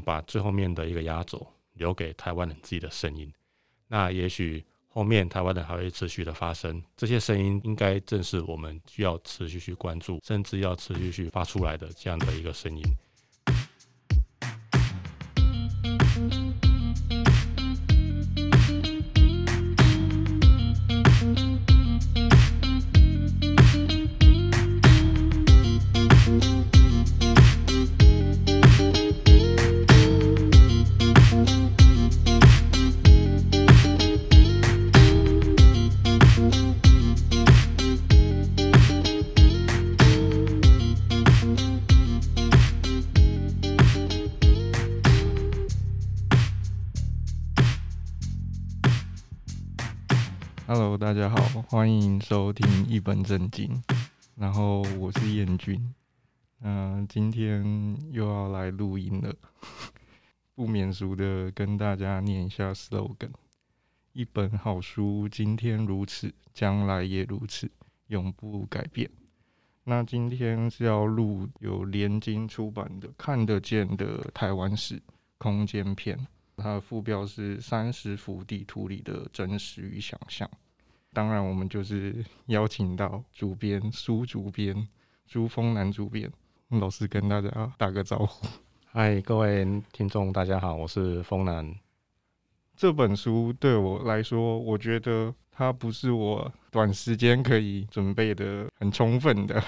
们把最后面的一个压轴留给台湾人自己的声音。那也许后面台湾人还会持续的发声，这些声音应该正是我们需要持续去关注，甚至要持续去发出来的这样的一个声音。Hello， 大家好，欢迎收听一本正经。然后我是彦君，今天又要来录音了，不免俗的跟大家念一下 slogan： 一本好书，今天如此，将来也如此，永不改变。那今天是要录有联经出版的《看得见的台湾史空间篇》。它的副标是30幅地图里的真实与想象。当然我们就是邀请到主编苏峰南主编，老师跟大家打个招呼。嗨，各位听众大家好，我是峰南。这本书对我来说，我觉得它不是我短时间可以准备的很充分的，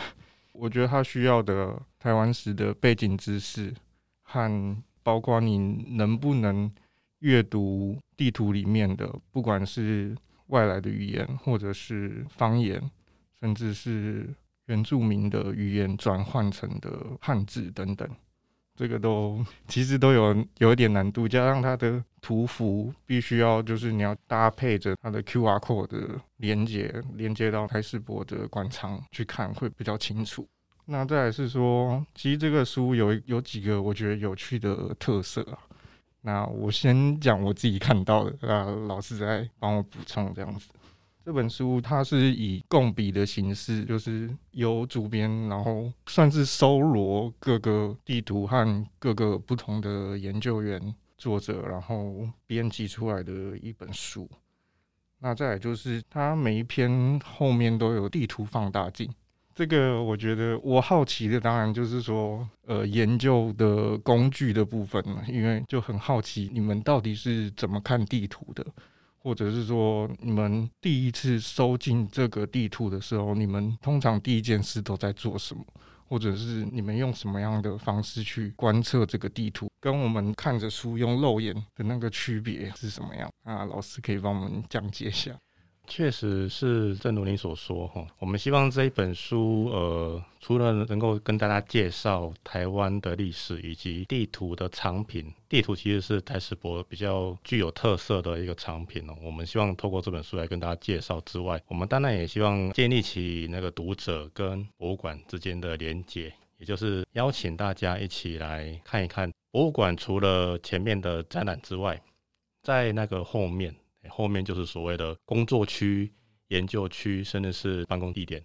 我觉得它需要的台湾史的背景知识，和包括你能不能阅读地图里面的，不管是外来的语言，或者是方言，甚至是原住民的语言转换成的汉字等等，这个都其实都有一点难度，加上它的图符必须要就是你要搭配着它的 QR code 的连接到台视播的官场去看会比较清楚。那再来是说，其实这个书有几个我觉得有趣的特色啊。那我先讲我自己看到的，那老师再帮我补充这样子。这本书它是以共笔的形式，就是由主编然后算是搜罗各个地图和各个不同的研究员、作者，然后编辑出来的一本书。那再来就是它每一篇后面都有地图放大镜。这个我觉得我好奇的当然就是说研究的工具的部分，因为就很好奇你们到底是怎么看地图的，或者是说你们第一次收进这个地图的时候，你们通常第一件事都在做什么，或者是你们用什么样的方式去观测这个地图，跟我们看着书用肉眼的那个区别是什么样啊？老师可以帮我们讲解一下。确实是正如你所说，我们希望这一本书除了能够跟大家介绍台湾的历史以及地图的藏品，地图其实是台史博比较具有特色的一个藏品我们希望透过这本书来跟大家介绍之外，我们当然也希望建立起那个读者跟博物馆之间的连结，也就是邀请大家一起来看一看博物馆除了前面的展览之外，在那个后面就是所谓的工作区、研究区，甚至是办公地点，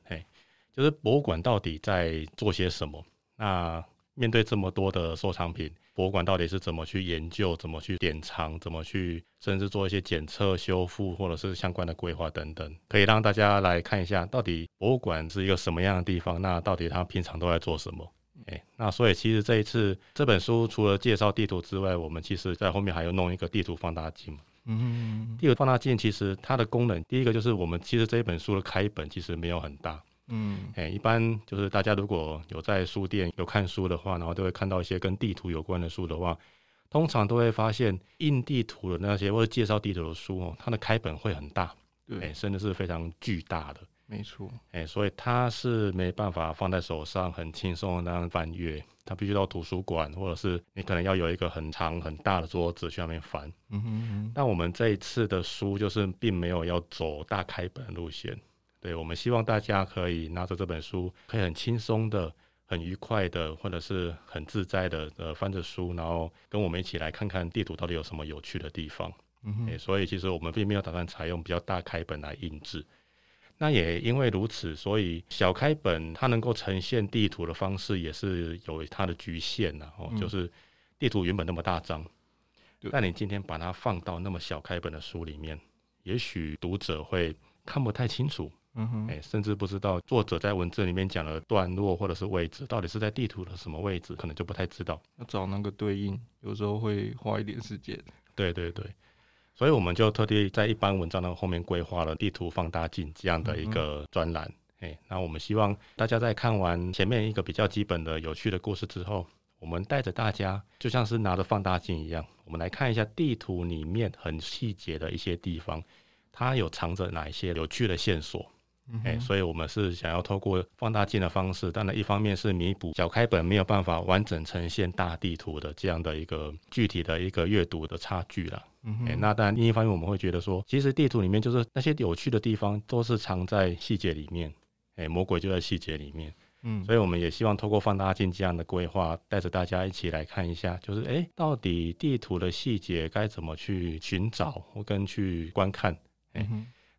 就是博物馆到底在做些什么。那面对这么多的收藏品，博物馆到底是怎么去研究、怎么去典藏、怎么去甚至做一些检测、修复，或者是相关的规划等等，可以让大家来看一下到底博物馆是一个什么样的地方，那到底它平常都在做什么。那所以其实这一次这本书除了介绍地图之外，我们其实在后面还有弄一个地图放大镜嘛。地图放大镜其实它的功能，第一个就是我们其实这一本书的开本其实没有很大，一般就是大家如果有在书店有看书的话，然后都会看到一些跟地图有关的书的话，通常都会发现印地图的那些或者介绍地图的书它的开本会很大，甚至是非常巨大的，没错，所以它是没办法放在手上很轻松的那样翻阅，它必须到图书馆，或者是你可能要有一个很长很大的桌子去那边翻。那我们这一次的书就是并没有要走大开本路线，对，我们希望大家可以拿着这本书，可以很轻松的、很愉快的，或者是很自在的翻着书，然后跟我们一起来看看地图到底有什么有趣的地方。所以其实我们并没有打算采用比较大开本来印制。那也因为如此，所以小开本它能够呈现地图的方式也是有它的局限就是地图原本那么大张，但你今天把它放到那么小开本的书里面，也许读者会看不太清楚，甚至不知道作者在文字里面讲的段落或者是位置到底是在地图的什么位置，可能就不太知道，要找那个对应有时候会花一点时间。对对对，所以我们就特地在一般文章的后面规划了地图放大镜这样的一个专栏。那我们希望大家在看完前面一个比较基本的有趣的故事之后，我们带着大家就像是拿着放大镜一样，我们来看一下地图里面很细节的一些地方，它有藏着哪一些有趣的线索。所以我们是想要透过放大镜的方式，当然一方面是弥补小开本没有办法完整呈现大地图的这样的一个具体的一个阅读的差距啦。那当然另一方面我们会觉得说，其实地图里面就是那些有趣的地方都是藏在细节里面，魔鬼就在细节里面。所以我们也希望透过放大镜这样的规划，带着大家一起来看一下，就是到底地图的细节该怎么去寻找或跟去观看。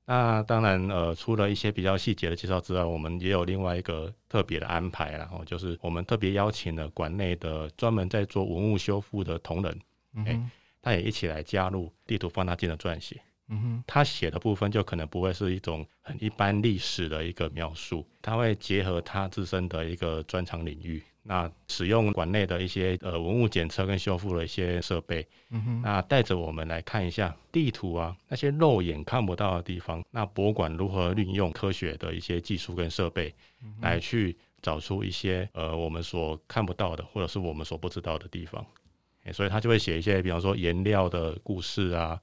那当然除了一些比较细节的介绍之外，我们也有另外一个特别的安排啦，就是我们特别邀请了馆内的专门在做文物修复的同仁，他也一起来加入地图放大镜的撰写。他写的部分就可能不会是一种很一般历史的一个描述，他会结合他自身的一个专长领域，那使用馆内的一些文物检测跟修复的一些设备，那带着我们来看一下地图啊，那些肉眼看不到的地方，那博物馆如何运用科学的一些技术跟设备，来去找出一些我们所看不到的或者是我们所不知道的地方。所以他就会写一些比方说颜料的故事啊，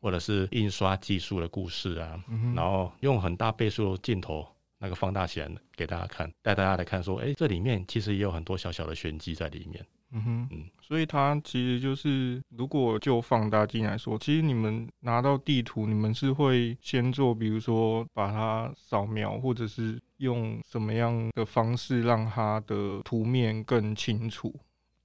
或者是印刷技术的故事啊，然后用很大倍数的镜头那个放大起来给大家看，带大家来看说这里面其实也有很多小小的玄机在里面。所以它其实就是，如果就放大镜来说，其实你们拿到地图，你们是会先做比如说把它扫描，或者是用什么样的方式让它的图面更清楚？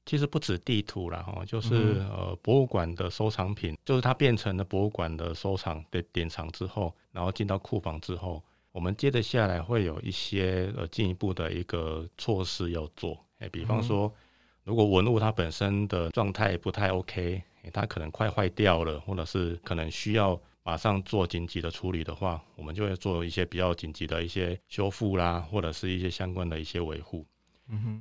其实不止地图啦，就是博物馆的收藏品，就是它变成了博物馆的收藏的典藏之后，然后进到库房之后，我们接着下来会有一些进一步的一个措施要做。比方说如果文物它本身的状态不太 OK， 它可能快坏掉了，或者是可能需要马上做紧急的处理的话，我们就会做一些比较紧急的一些修复啦，或者是一些相关的一些维护。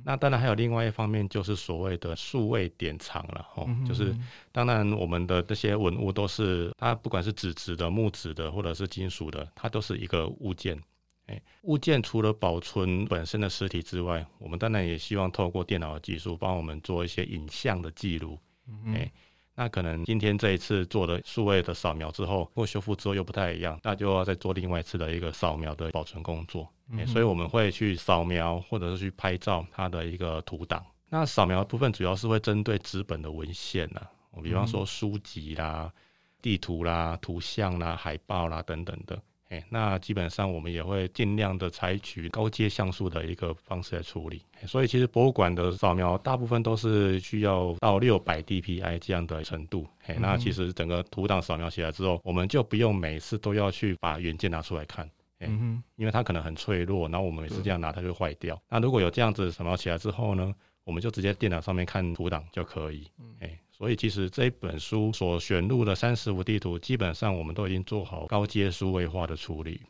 那当然还有另外一方面，就是所谓的数位典藏啦，就是当然我们的这些文物都是，它不管是纸质的、木质的或者是金属的，它都是一个物件。物件除了保存本身的实体之外，我们当然也希望透过电脑的技术帮我们做一些影像的记录。那可能今天这一次做的数位的扫描之后或修复之后又不太一样，那就要再做另外一次的一个扫描的保存工作。所以我们会去扫描或者是去拍照它的一个图档。那扫描的部分主要是会针对纸本的文献啦，比方说书籍啦、地图啦、图像啦、海报啦等等的。那基本上我们也会尽量的采取高阶像素的一个方式来处理，所以其实博物馆的扫描大部分都是需要到 600dpi 这样的程度。那其实整个图档扫描起来之后，我们就不用每次都要去把原件拿出来看，因为它可能很脆弱，然后我们每次这样拿它就坏掉。那如果有这样子扫描起来之后呢，我们就直接电脑上面看图档就可以。所以其实这一本书所选入的35地图，基本上我们都已经做好高阶数位化的处理，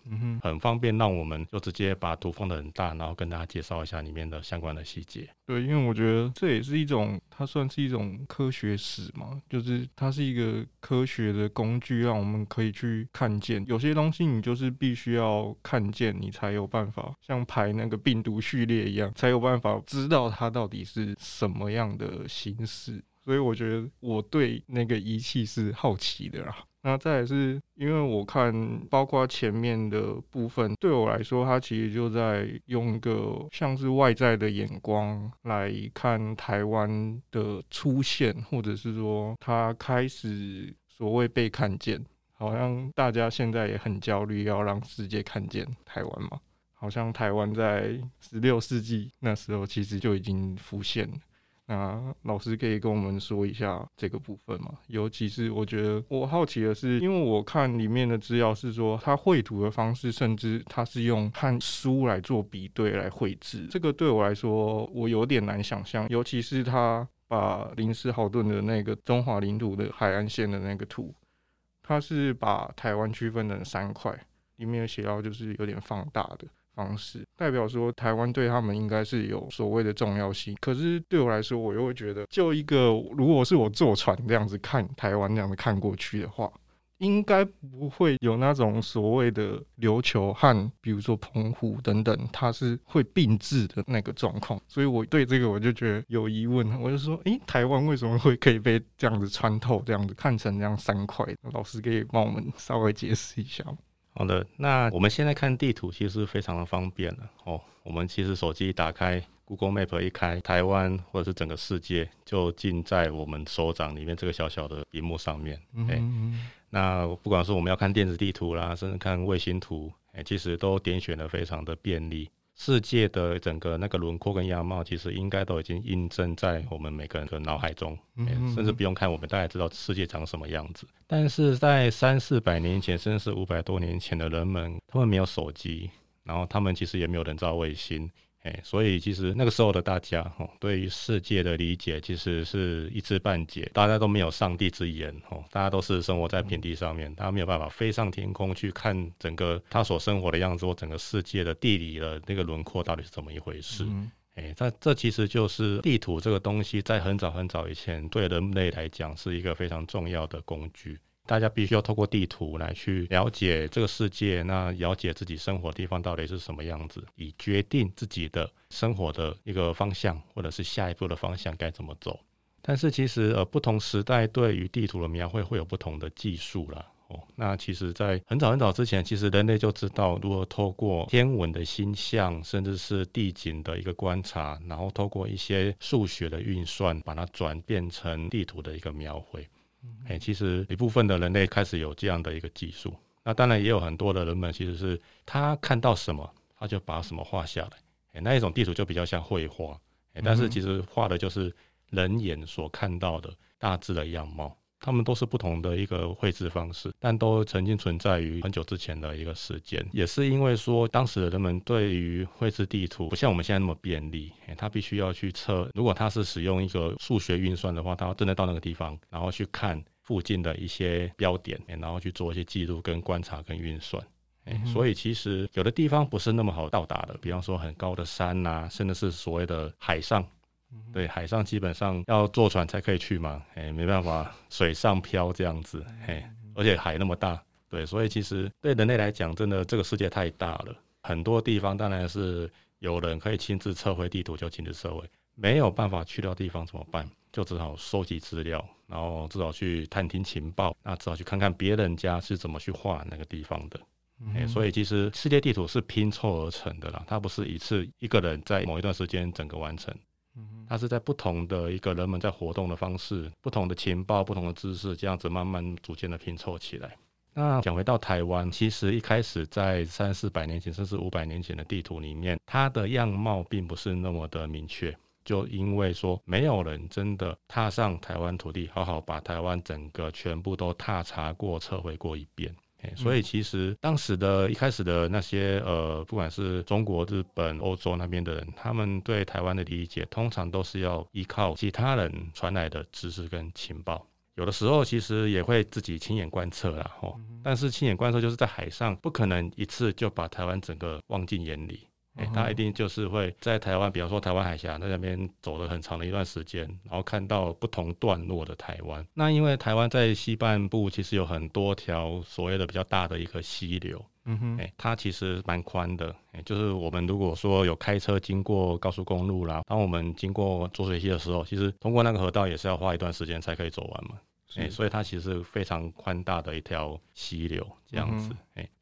很方便让我们就直接把图放得很大，然后跟大家介绍一下里面的相关的细节。对，因为我觉得这也是一种，它算是一种科学史嘛，就是它是一个科学的工具，让我们可以去看见有些东西，你就是必须要看见你才有办法，像排那个病毒序列一样，才有办法知道它到底是什么样的形式。所以我觉得我对那个仪器是好奇的啦。那再来是因为我看包括前面的部分，对我来说它其实就在用一个像是外在的眼光来看台湾的出现，或者是说它开始所谓被看见，好像大家现在也很焦虑要让世界看见台湾嘛，好像台湾在16世纪那时候其实就已经浮现了。那老师可以跟我们说一下这个部分吗？尤其是我觉得我好奇的是，因为我看里面的资料是说他绘图的方式，甚至他是用和书来做比对来绘制，这个对我来说我有点难想象，尤其是他把林斯豪顿的那个中华领土的海岸线的那个图，它是把台湾区分成3块，里面有写到就是有点放大的方式，代表说台湾对他们应该是有所谓的重要性。可是对我来说，我又会觉得，就一个如果是我坐船这样子看台湾这样子看过去的话，应该不会有那种所谓的琉球和比如说澎湖等等，它是会并置的那个状况。所以我对这个我就觉得有疑问，我就说台湾为什么会可以被这样子穿透，这样子看成这样3块？老师可以帮我们稍微解释一下吗？好的，那我们现在看地图其实非常的方便了我们其实手机打开 Google Map 一开，台湾或者是整个世界就近在我们手掌里面这个小小的屏幕上面。那不管是我们要看电子地图啦，甚至看卫星图其实都点选的非常的便利。世界的整个那个轮廓跟样貌其实应该都已经印证在我们每个人的脑海中甚至不用看，我们大概知道世界长什么样子。但是在300-400年前甚至是500多年前的人们，他们没有手机，然后他们其实也没有人造卫星所以其实那个时候的大家对于世界的理解其实是一知半解，大家都没有上帝之眼大家都是生活在平地上面，大家没有办法飞上天空去看整个他所生活的样子或整个世界的地理的那个轮廓到底是怎么一回事这其实就是地图这个东西在很早很早以前对人类来讲是一个非常重要的工具，大家必须要透过地图来去了解这个世界，那了解自己生活的地方到底是什么样子，以决定自己的生活的一个方向或者是下一步的方向该怎么走。但是其实不同时代对于地图的描绘会有不同的技术啦那其实在很早很早之前，其实人类就知道如何透过天文的星象甚至是地景的一个观察，然后透过一些数学的运算把它转变成地图的一个描绘其实一部分的人类开始有这样的一个技术。那当然也有很多的人们其实是他看到什么他就把什么画下来那一种地图就比较像绘画但是其实画的就是人眼所看到的大致的样貌，他们都是不同的一个绘制方式，但都曾经存在于很久之前的一个时间。也是因为说当时的人们对于绘制地图不像我们现在那么便利他必须要去测，如果他是使用一个数学运算的话，他要真的到那个地方然后去看附近的一些标点然后去做一些记录跟观察跟运算所以其实有的地方不是那么好到达的，比方说很高的山啊，甚至是所谓的海上对，海上基本上要坐船才可以去嘛没办法水上漂这样子而且海那么大对，所以其实对人类来讲真的这个世界太大了，很多地方当然是有人可以亲自测绘地图就亲自测绘，没有办法去到地方怎么办，就只好收集资料，然后只好去探听情报，那只好去看看别人家是怎么去画那个地方的所以其实世界地图是拼凑而成的啦，它不是一次一个人在某一段时间整个完成，它是在不同的一个人们在活动的方式，不同的情报，不同的知识，这样子慢慢逐渐的拼凑起来。那讲回到台湾，其实一开始在300-400年前甚至500年前的地图里面，它的样貌并不是那么的明确，就因为说没有人真的踏上台湾土地好好把台湾整个全部都踏查过测绘过一遍所以其实当时的一开始的那些不管是中国日本欧洲那边的人，他们对台湾的理解通常都是要依靠其他人传来的知识跟情报，有的时候其实也会自己亲眼观测啦但是亲眼观测就是在海上不可能一次就把台湾整个望进眼里他一定就是会在台湾，比方说台湾海峡在那边走了很长的一段时间，然后看到不同段落的台湾。那因为台湾在西半部其实有很多条所谓的比较大的一个溪流它其实蛮宽的就是我们如果说有开车经过高速公路啦，当我们经过浊水溪的时候，其实通过那个河道也是要花一段时间才可以走完嘛所以它其实非常宽大的一条溪流这样子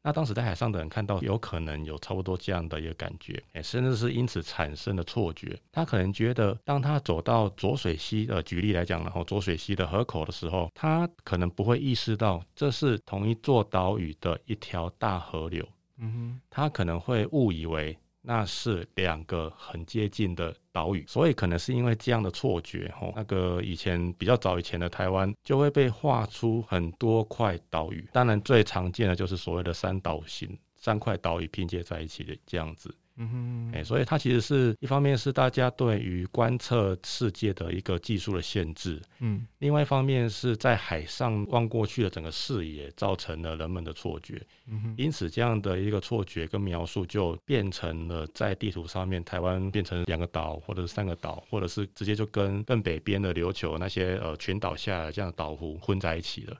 那当时在海上的人看到有可能有差不多这样的一个感觉甚至是因此产生了错觉，他可能觉得当他走到浊水溪的举例来讲，然后浊水溪的河口的时候，他可能不会意识到这是同一座岛屿的一条大河流他可能会误以为那是2个很接近的岛屿，所以可能是因为这样的错觉那个以前比较早以前的台湾就会被画出很多块岛屿，当然最常见的就是所谓的三岛型，3块岛屿拼接在一起的这样子所以它其实是一方面是大家对于观测世界的一个技术的限制，另外一方面是在海上望过去的整个视野造成了人们的错觉，因此这样的一个错觉跟描述就变成了在地图上面台湾变成2个岛或者是3个岛，或者是直接就跟更北边的琉球那些群岛下来这样的岛湖混在一起了，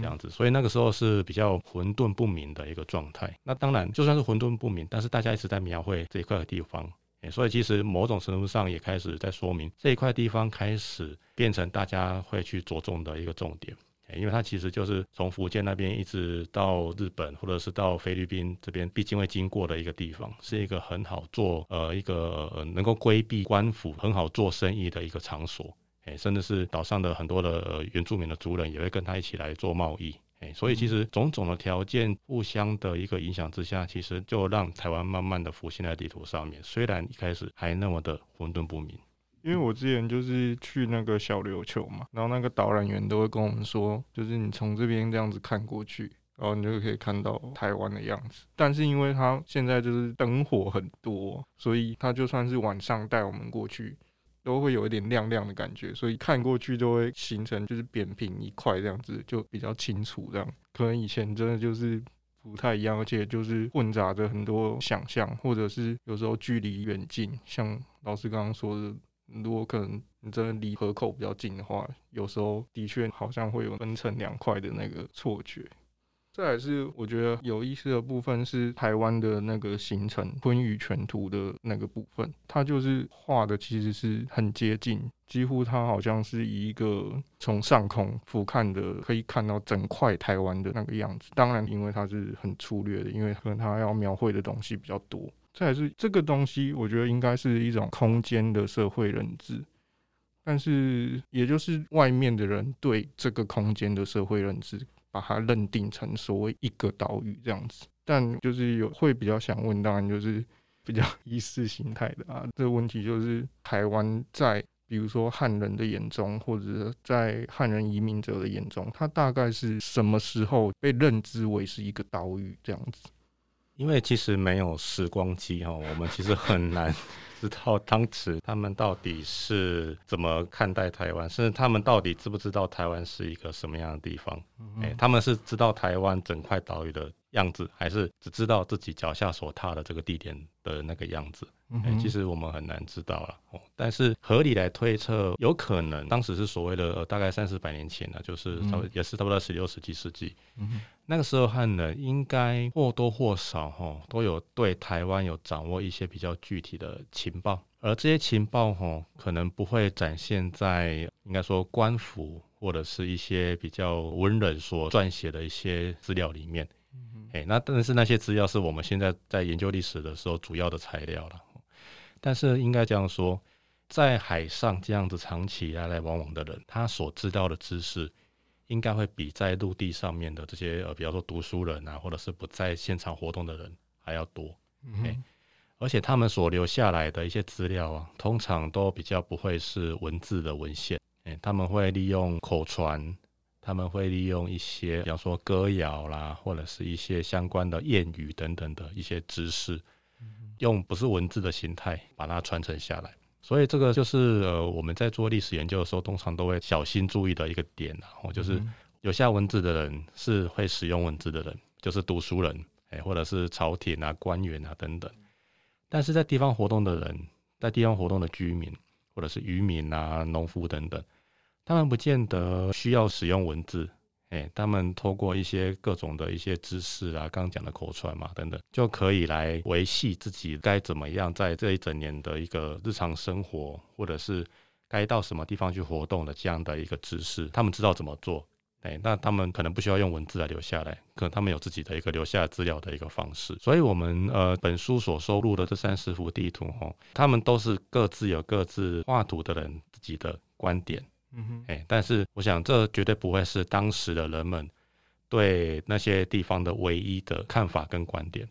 这样子，所以那个时候是比较混沌不明的一个状态。那当然就算是混沌不明，但是大家一直在描绘这一块的地方，所以其实某种程度上也开始在说明这一块地方开始变成大家会去着重的一个重点，因为它其实就是从福建那边一直到日本或者是到菲律宾这边必经会经过的一个地方，是一个很好做一个能够规避官府很好做生意的一个场所，甚至是岛上的很多的原住民的族人也会跟他一起来做贸易，所以其实种种的条件互相的一个影响之下，其实就让台湾慢慢的浮现在地图上面，虽然一开始还那么的混沌不明。因为我之前就是去那个小琉球嘛，然后那个导览员都会跟我们说，就是你从这边这样子看过去，然后你就可以看到台湾的样子，但是因为它现在就是灯火很多，所以它就算是晚上带我们过去都会有一点亮亮的感觉，所以看过去都会形成就是扁平一块这样子，就比较清楚这样。可能以前真的就是不太一样，而且就是混杂着很多想象，或者是有时候距离远近，像老师刚刚说的，如果可能你真的离河口比较近的话，有时候的确好像会有分成2块的那个错觉。再来是我觉得有意思的部分是台湾的那个行程昆屿全图的那个部分，它就是画的其实是很接近，几乎它好像是以一个从上空俯瞰的可以看到整块台湾的那个样子，当然因为它是很粗略的，因为可能它要描绘的东西比较多。再来是这个东西我觉得应该是一种空间的社会认知，但是也就是外面的人对这个空间的社会认知把它认定成所谓一个岛屿这样子。但就是有会比较想问，当然就是比较意识形态的啊，这个问题就是台湾在比如说汉人的眼中，或者在汉人移民者的眼中，它大概是什么时候被认知为是一个岛屿这样子？因为其实没有时光机，我们其实很难知道当时他们到底是怎么看待台湾，甚至他们到底知不知道台湾是一个什么样的地方，他们是知道台湾整块岛屿的样子，还是只知道自己脚下所踏的这个地点的那个样子，其实我们很难知道了，但是合理来推测有可能当时是所谓的大概30-40年前了，就是也是差不多16、17世纪，那个时候汉人应该或多或少都有对台湾有掌握一些比较具体的情报，而这些情报可能不会展现在应该说官府或者是一些比较文人所撰写的一些资料里面，那但是那些资料是我们现在在研究历史的时候主要的材料了。但是应该这样说，在海上这样子长期来往往的人，他所知道的知识应该会比在陆地上面的这些比方说读书人啊，或者是不在现场活动的人还要多，而且他们所留下来的一些资料啊，通常都比较不会是文字的文献，他们会利用口传，他们会利用一些比方说歌谣啦，或者是一些相关的谚语等等的一些知识，用不是文字的形态把它传承下来。所以这个就是我们在做历史研究的时候通常都会小心注意的一个点，就是留下文字的人是会使用文字的人，就是读书人或者是朝廷啊、官员啊等等，但是在地方活动的人，在地方活动的居民或者是渔民啊、农夫等等，他们不见得需要使用文字，他们透过一些各种的一些知识啊，刚讲的口传嘛等等，就可以来维系自己该怎么样在这一整年的一个日常生活，或者是该到什么地方去活动的这样的一个知识，他们知道怎么做，那他们可能不需要用文字来留下来，可能他们有自己的一个留下资料的一个方式。所以我们本书所收录的这30幅地图他们都是各自有各自画图的人自己的观点，但是我想这绝对不会是当时的人们对那些地方的唯一的看法跟观点，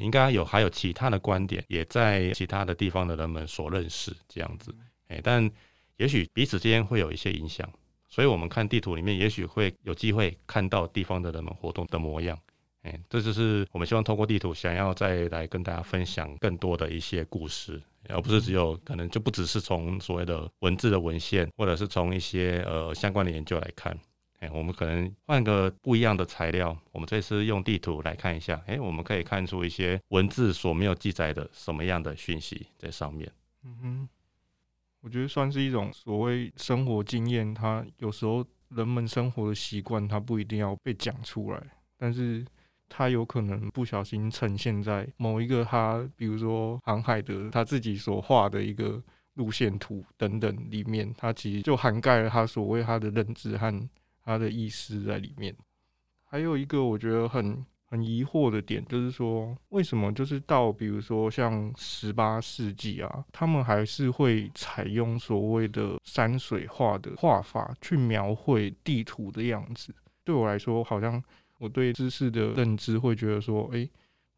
应该还有其他的观点也在其他的地方的人们所认识这样子，但也许彼此之间会有一些影响，所以我们看地图里面也许会有机会看到地方的人们活动的模样，这就是我们希望透过地图想要再来跟大家分享更多的一些故事，而不是只有可能就不只是从所谓的文字的文献或者是从一些相关的研究来看，我们可能换个不一样的材料，我们这次用地图来看一下，我们可以看出一些文字所没有记载的什么样的讯息在上面。嗯哼，我觉得算是一种所谓生活经验，它有时候人们生活的习惯它不一定要被讲出来，但是它有可能不小心呈现在某一个他比如说航海的他自己所画的一个路线图等等里面，它其实就涵盖了他所谓他的认知和他的意思在里面。还有一个我觉得很疑惑的点，就是说为什么就是到比如说像18世纪啊，他们还是会采用所谓的山水画的画法去描绘地图的样子。对我来说，好像我对知识的认知会觉得说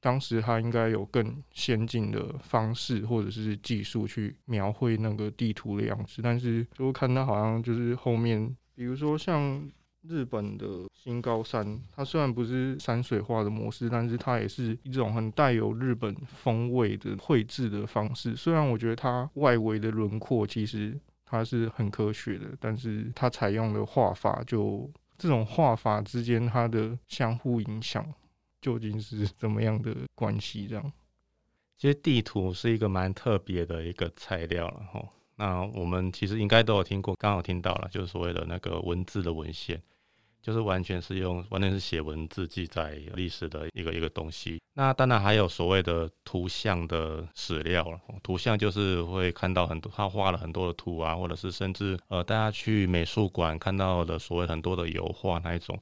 当时他应该有更先进的方式或者是技术去描绘那个地图的样子，但是就看到好像就是后面比如说像日本的新高山，它虽然不是山水画的模式，但是它也是一种很带有日本风味的绘制的方式。虽然我觉得它外围的轮廓其实它是很科学的，但是它采用的画法，就这种画法之间它的相互影响究竟是怎么样的关系？这样，其实地图是一个蛮特别的一个材料了哈。那我们其实应该都有听过，刚好听到了，就是所谓的那个文字的文献，就是完全是写文字记载历史的一个东西。那当然还有所谓的图像的史料了，图像就是会看到很多他画了很多的图啊，或者是甚至大家去美术馆看到的所谓很多的油画那一种，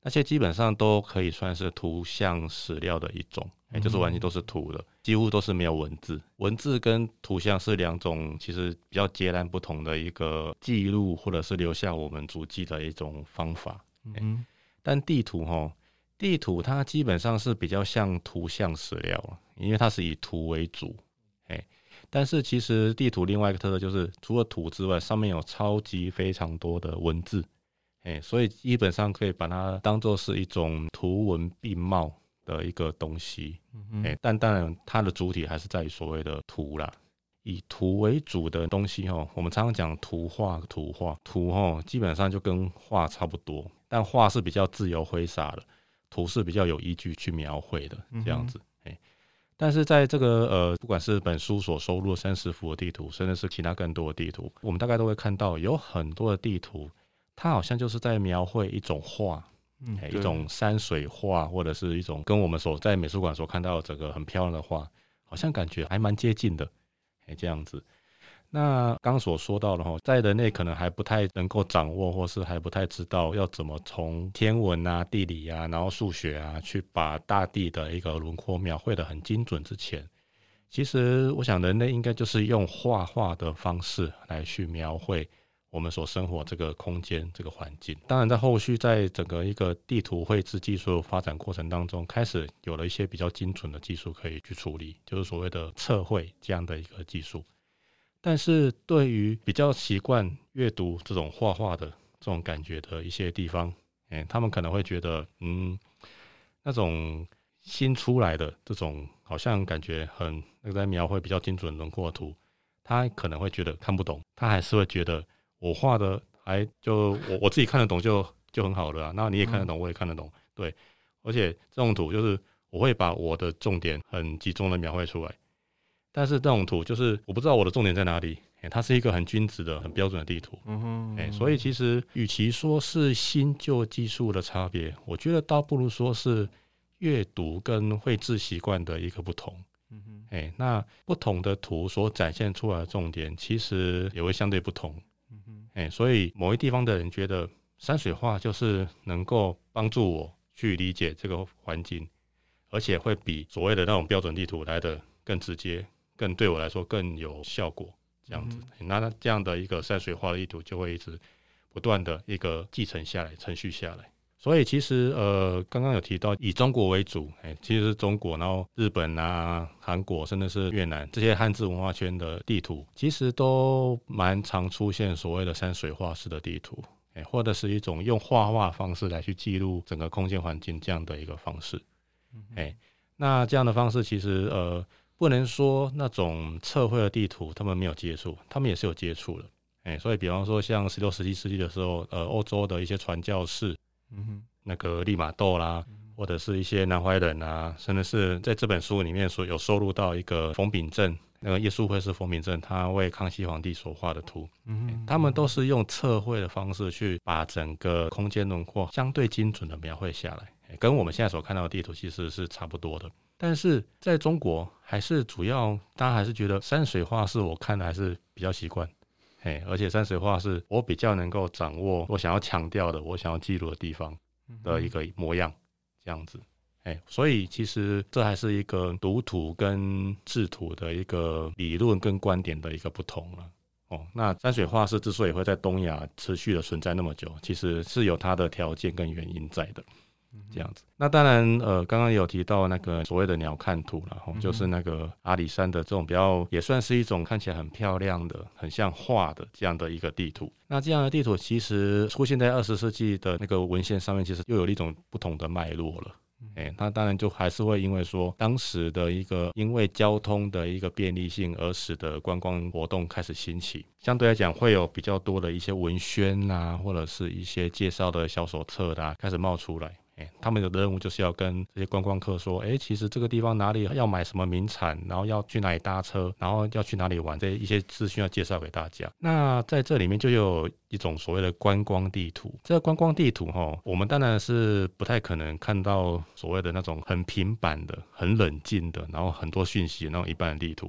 那些基本上都可以算是图像史料的一种，就是完全都是图的，几乎都是没有文字。文字跟图像是两种其实比较截然不同的一个记录或者是留下我们足迹的一种方法。但地图它基本上是比较像图像史料，因为它是以图为主。但是其实地图另外一个特色就是除了图之外，上面有超级非常多的文字。所以基本上可以把它当作是一种图文并茂的一个东西。但当然它的主体还是在于所谓的图啦，以图为主的东西我们常常讲图画，图基本上就跟画差不多，但画是比较自由挥洒的，图是比较有依据去描绘的这样子。但是在这个不管是本书所收录的30幅的地图，甚至是其他更多的地图，我们大概都会看到有很多的地图它好像就是在描绘一种画，一种山水画，或者是一种跟我们所在美术馆所看到的整个很漂亮的画，好像感觉还蛮接近的，这样子。那刚所说到的在人类可能还不太能够掌握，或是还不太知道要怎么从天文啊、地理啊，然后数学啊，去把大地的一个轮廓描绘得很精准之前，其实我想人类应该就是用画的方式来去描绘我们所生活这个空间这个环境。当然在后续在整个一个地图绘制技术发展过程当中，开始有了一些比较精准的技术可以去处理，就是所谓的测绘这样的一个技术。但是对于比较习惯阅读这种画的这种感觉的一些地方，他们可能会觉得那种新出来的这种好像感觉很在描绘比较精准轮廓图，他可能会觉得看不懂，他还是会觉得我画的还就 我自己看得懂就很好了啊，那你也看得懂，我也看得懂，对。而且这种图就是我会把我的重点很集中的描绘出来，但是这种图就是我不知道我的重点在哪里，它是一个很均值的很标准的地图。所以其实与其说是新旧技术的差别，我觉得倒不如说是阅读跟绘制习惯的一个不同。那不同的图所展现出来的重点其实也会相对不同。所以某一地方的人觉得山水画就是能够帮助我去理解这个环境，而且会比所谓的那种标准地图来的更直接，更对我来说更有效果这样子。那这样的一个山水画的意图就会一直不断的一个继承下来，程序下来。所以其实刚刚有提到以中国为主，其实是中国，然后日本啊、韩国，甚至是越南，这些汉字文化圈的地图其实都蛮常出现所谓的山水画式的地图，或者是一种用画画方式来去记录整个空间环境这样的一个方式。哎，那这样的方式其实不能说那种测绘的地图他们没有接触，他们也是有接触的。哎，所以比方说像16、17世纪的时候，欧洲的一些传教士，那个利玛窦啦，或者是一些南怀仁啊，甚至是在这本书里面所有收录到一个冯秉正，那个耶稣会士冯秉正，他为康熙皇帝所画的图，他们都是用测绘的方式去把整个空间轮廓相对精准的描绘下来，跟我们现在所看到的地图其实是差不多的。但是在中国还是主要大家还是觉得山水画是我看的还是比较习惯，而且山水画是我比较能够掌握我想要强调的我想要记录的地方的一个模样这样子。所以其实这还是一个读图跟制图的一个理论跟观点的一个不同了。那山水画是之所以会在东亚持续的存在那么久，其实是有它的条件跟原因在的这样子。那当然刚刚有提到那个所谓的鸟瞰图啦，就是那个阿里山的这种比较也算是一种看起来很漂亮的很像画的这样的一个地图。那这样的地图其实出现在20世纪的那个文献上面，其实又有一种不同的脉络了。那当然就还是会因为说当时的一个因为交通的一个便利性而使得观光活动开始兴起，相对来讲会有比较多的一些文宣啊，或者是一些介绍的小手册啊开始冒出来。他们的任务就是要跟这些观光客说，其实这个地方哪里要买什么名产，然后要去哪里搭车，然后要去哪里玩，这一些资讯要介绍给大家。那在这里面就有一种所谓的观光地图。这个观光地图我们当然是不太可能看到所谓的那种很平板的很冷静的然后很多讯息的那种一般的地图，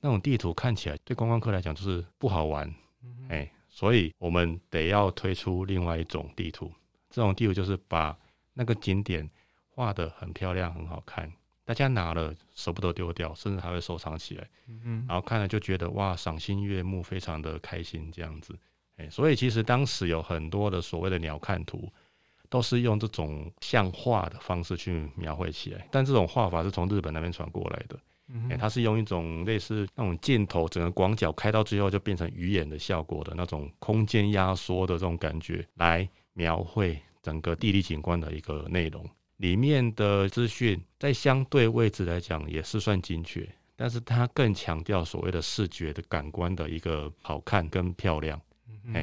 那种地图看起来对观光客来讲就是不好玩。所以我们得要推出另外一种地图，这种地图就是把那个景点画得很漂亮很好看，大家拿了舍不得丢掉，甚至还会收藏起来，然后看了就觉得哇赏心悦目非常的开心这样子。所以其实当时有很多的所谓的鸟瞰图都是用这种像画的方式去描绘起来，但这种画法是从日本那边传过来的。它是用一种类似那种箭头整个广角开到最后就变成鱼眼的效果的那种空间压缩的这种感觉来描绘整个地理景观的一个内容，里面的资讯在相对位置来讲也是算精确，但是它更强调所谓的视觉的感官的一个好看跟漂亮。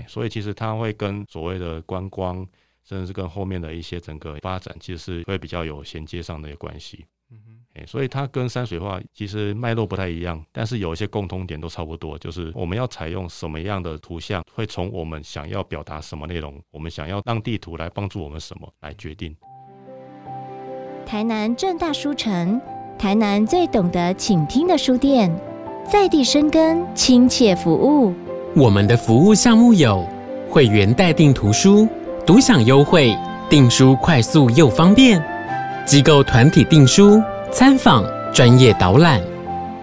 所以其实它会跟所谓的观光甚至是跟后面的一些整个发展其实是会比较有衔接上的关系。所以它跟山水画其实脉络不太一样，但是有一些共通点都差不多，就是我们要采用什么样的图像，会从我们想要表达什么内容，我们想要让地图来帮助我们什么来决定。台南政大书城，台南最懂得倾听的书店，在地生根，亲切服务。我们的服务项目有会员代订图书、独享优惠、订书快速又方便，机构团体订书、参访、专业导览，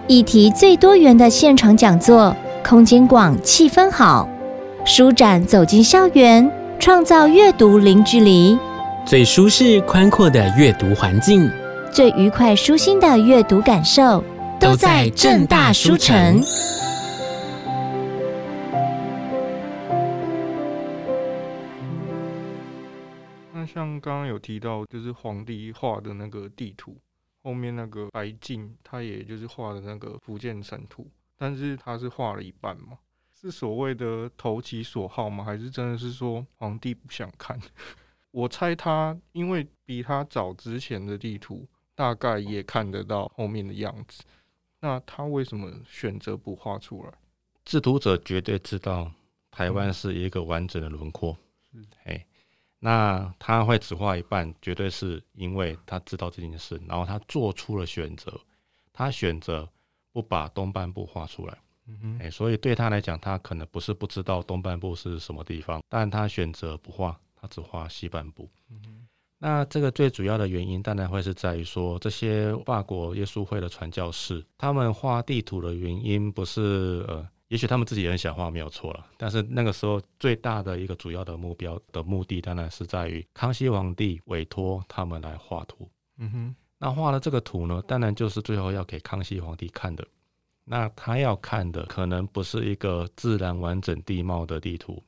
议题最多元的现场讲座，空间广，气氛好，书展走进校园，创造阅读零距离，最舒适宽阔的阅读环境，最愉快舒心的阅读感受，都在政大书城。那像刚刚有提到，就是皇帝画的那个地图。后面那个白晋他也就是画的那个福建省图，但是他是画了一半嘛，是所谓的投其所好吗？还是真的是说皇帝不想看？我猜他因为比他早之前的地图大概也看得到后面的样子，那他为什么选择不画出来？制图者绝对知道台湾是一个完整的轮廓，那他会只画一半，绝对是因为他知道这件事，然后他做出了选择，他选择不把东半部画出来。所以对他来讲，他可能不是不知道东半部是什么地方，但他选择不画，他只画西半部。那这个最主要的原因当然会是在于说，这些法国耶稣会的传教士他们画地图的原因不是也许他们自己也很想画没有错了，但是那个时候最大的一个主要的目标的目的当然是在于康熙皇帝委托他们来画图。那画了这个图呢，当然就是最后要给康熙皇帝看的。那他要看的可能不是一个自然完整地貌的地图，